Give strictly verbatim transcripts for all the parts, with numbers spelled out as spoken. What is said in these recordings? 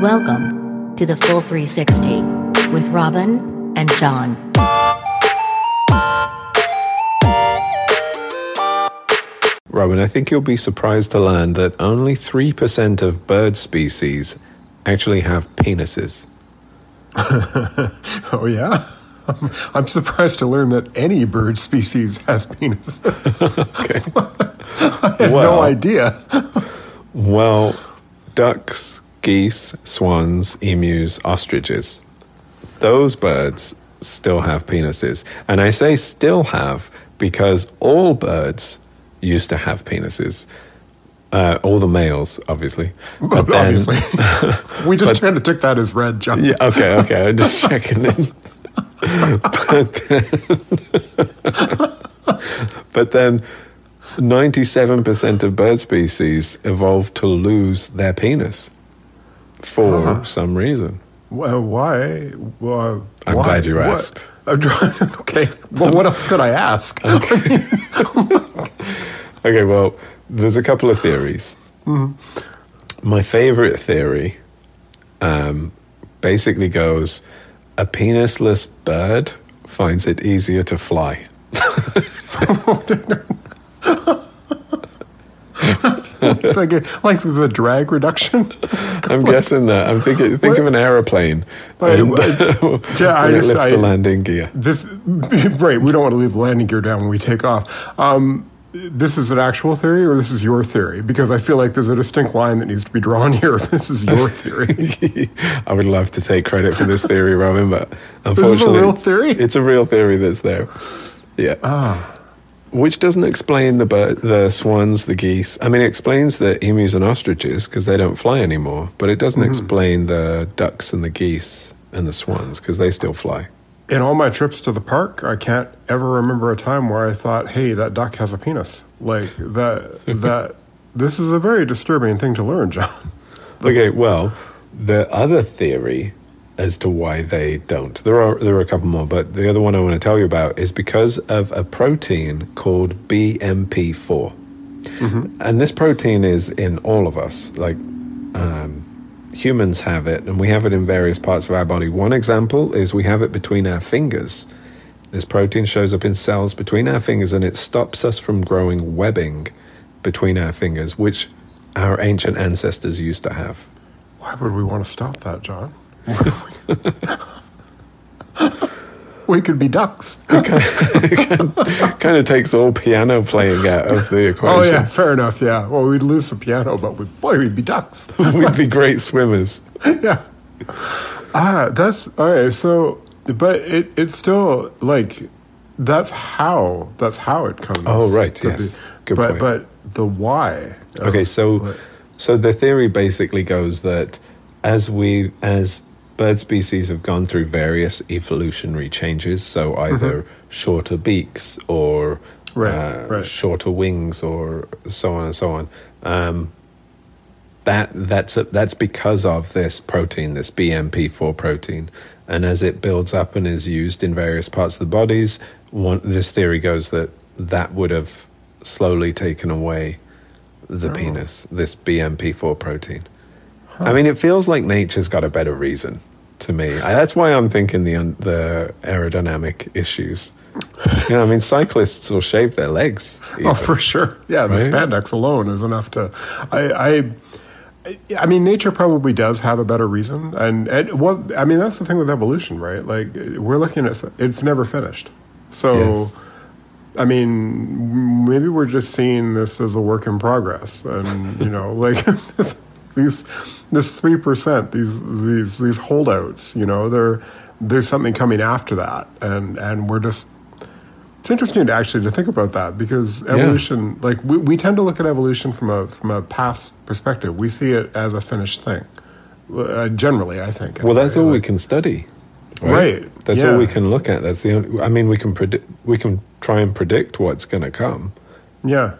Welcome to The Full three sixty with Robin and John. Robin, I think you'll be surprised to learn that only three percent of bird species actually have penises. Oh, yeah? I'm, I'm surprised to learn that any bird species has penises. Okay. I had well, no idea. Well, ducks, geese, swans, emus, ostriches. Those birds still have penises. And I say still have because all birds used to have penises. Uh, all the males, obviously. But then, obviously. We just but, kind of took that as read, John. Yeah, okay, okay. I'm just checking in. But then... but then ninety-seven percent of bird species evolved to lose their penis for uh-huh. some reason. Well, why? Well, I'm why? glad you asked. What? Okay. Well, what else could I ask? Okay. Okay, well, there's a couple of theories. Mm-hmm. My favorite theory um, basically goes, a penisless bird finds it easier to fly. like, a, like the drag reduction. I'm like, guessing that. I'm thinking. Think what? of an aeroplane. Like, and, yeah, I just, it lifts I, the landing gear. This right. We don't want to leave the landing gear down when we take off. Um, this is an actual theory, or this is your theory? Because I feel like there's a distinct line that needs to be drawn here. If this is your theory, I would love to take credit for this theory, Robin, but unfortunately, this is a real theory. It's, it's a real theory that's there. Yeah. Ah. Which doesn't explain the bird, the swans, the geese. I mean, it explains the emus and ostriches because they don't fly anymore, but it doesn't mm-hmm. explain the ducks and the geese and the swans because they still fly. In all my trips to the park, I can't ever remember a time where I thought, hey, that duck has a penis. Like, that, that, this is a very disturbing thing to learn, John. Okay, well, the other theory as to why they don't. There are there are a couple more, but the other one I want to tell you about is because of a protein called B M P four. Mm-hmm. And this protein is in all of us. Like um, humans have it, and we have it in various parts of our body. One example is we have it between our fingers. This protein shows up in cells between our fingers, and it stops us from growing webbing between our fingers, which our ancient ancestors used to have. Why would we want to stop that, John? We could be ducks. It kind, of, kind of takes all piano playing out of the equation. Oh yeah, fair enough. Yeah, well, we'd lose the piano, but we'd, boy, we'd be ducks. We'd be great swimmers. Yeah. Ah, that's all right. So, but it it's still like that's how that's how it comes. Oh right, yes. Be, Good but, point. But the why? Okay, so what? so the theory basically goes that as we as bird species have gone through various evolutionary changes, so either mm-hmm. shorter beaks or right, uh, right. shorter wings, or so on and so on. Um, that that's a, that's because of this protein, this B M P four protein, and as it builds up and is used in various parts of the bodies, one, this theory goes that that would have slowly taken away the oh. penis, this B M P four protein. Huh. I mean, it feels like nature's got a better reason to me. I, that's why I'm thinking the un, the aerodynamic issues. You know, I mean, cyclists will shave their legs. Even, oh, for sure. Yeah, right? The spandex alone is enough to... I, I, I mean, nature probably does have a better reason. And, and well, I mean, that's the thing with evolution, right? Like, we're looking at... It's never finished. So... Yes. I mean, maybe we're just seeing this as a work in progress. And, you know, like... These, this three percent, these these these holdouts, you know, there there's something coming after that, and and we're just. It's interesting to actually to think about that because evolution, yeah. like we, we tend to look at evolution from a from a past perspective. We see it as a finished thing, uh, generally. I think. Well, anyway. that's all like, we can study, right? right. That's yeah. all we can look at. That's the only. I mean, we can predict. We can try and predict what's going to come. Yeah.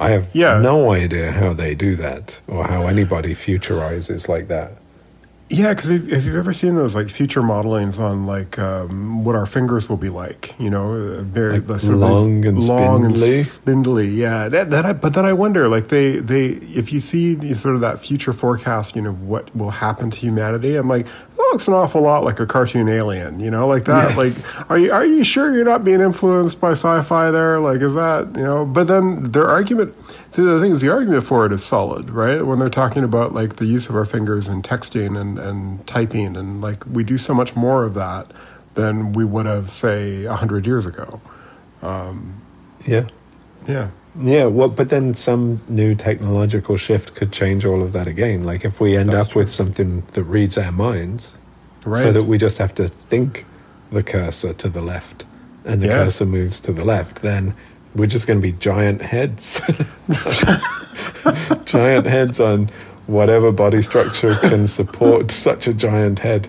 I have yeah. no idea how they do that or how anybody futurizes like that. Yeah, because if, if you've ever seen those like future modelings on like um, what our fingers will be like, you know, very like sort long, of and, long spindly. and spindly. Yeah, that, that I, but then I wonder, like they, they, if you see the, sort of that future forecast, you know, what will happen to humanity? I'm like, oh, it's an awful lot like a cartoon alien, you know, like that. Yes. Like, are you are you sure you're not being influenced by sci-fi there? Like, is that, you know? But then their argument, see, the thing is, the argument for it is solid, right? When they're talking about like the use of our fingers in texting and and typing, and like we do so much more of that than we would have, say, a hundred years ago. Um, yeah. Yeah. Yeah. Well, but then some new technological shift could change all of that again. Like if we end That's up true. with something that reads our minds, right, so that we just have to think the cursor to the left and the yeah. cursor moves to the left, then we're just going to be giant heads. Giant heads on whatever body structure can support such a giant head.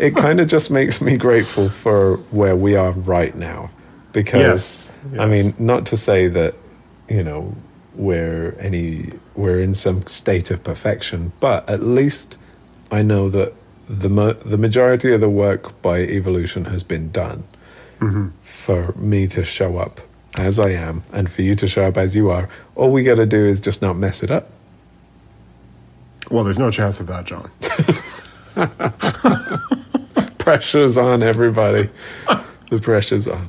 It kind of just makes me grateful for where we are right now, because yes, yes. I mean, not to say that, you know, we're any we're in some state of perfection, but at least I know that the mo- the majority of the work by evolution has been done mm-hmm. for me to show up as I am and for you to show up as you are. All we got to do is just not mess it up. Well, there's no chance of that, John. Pressure's on, everybody. The pressure's on.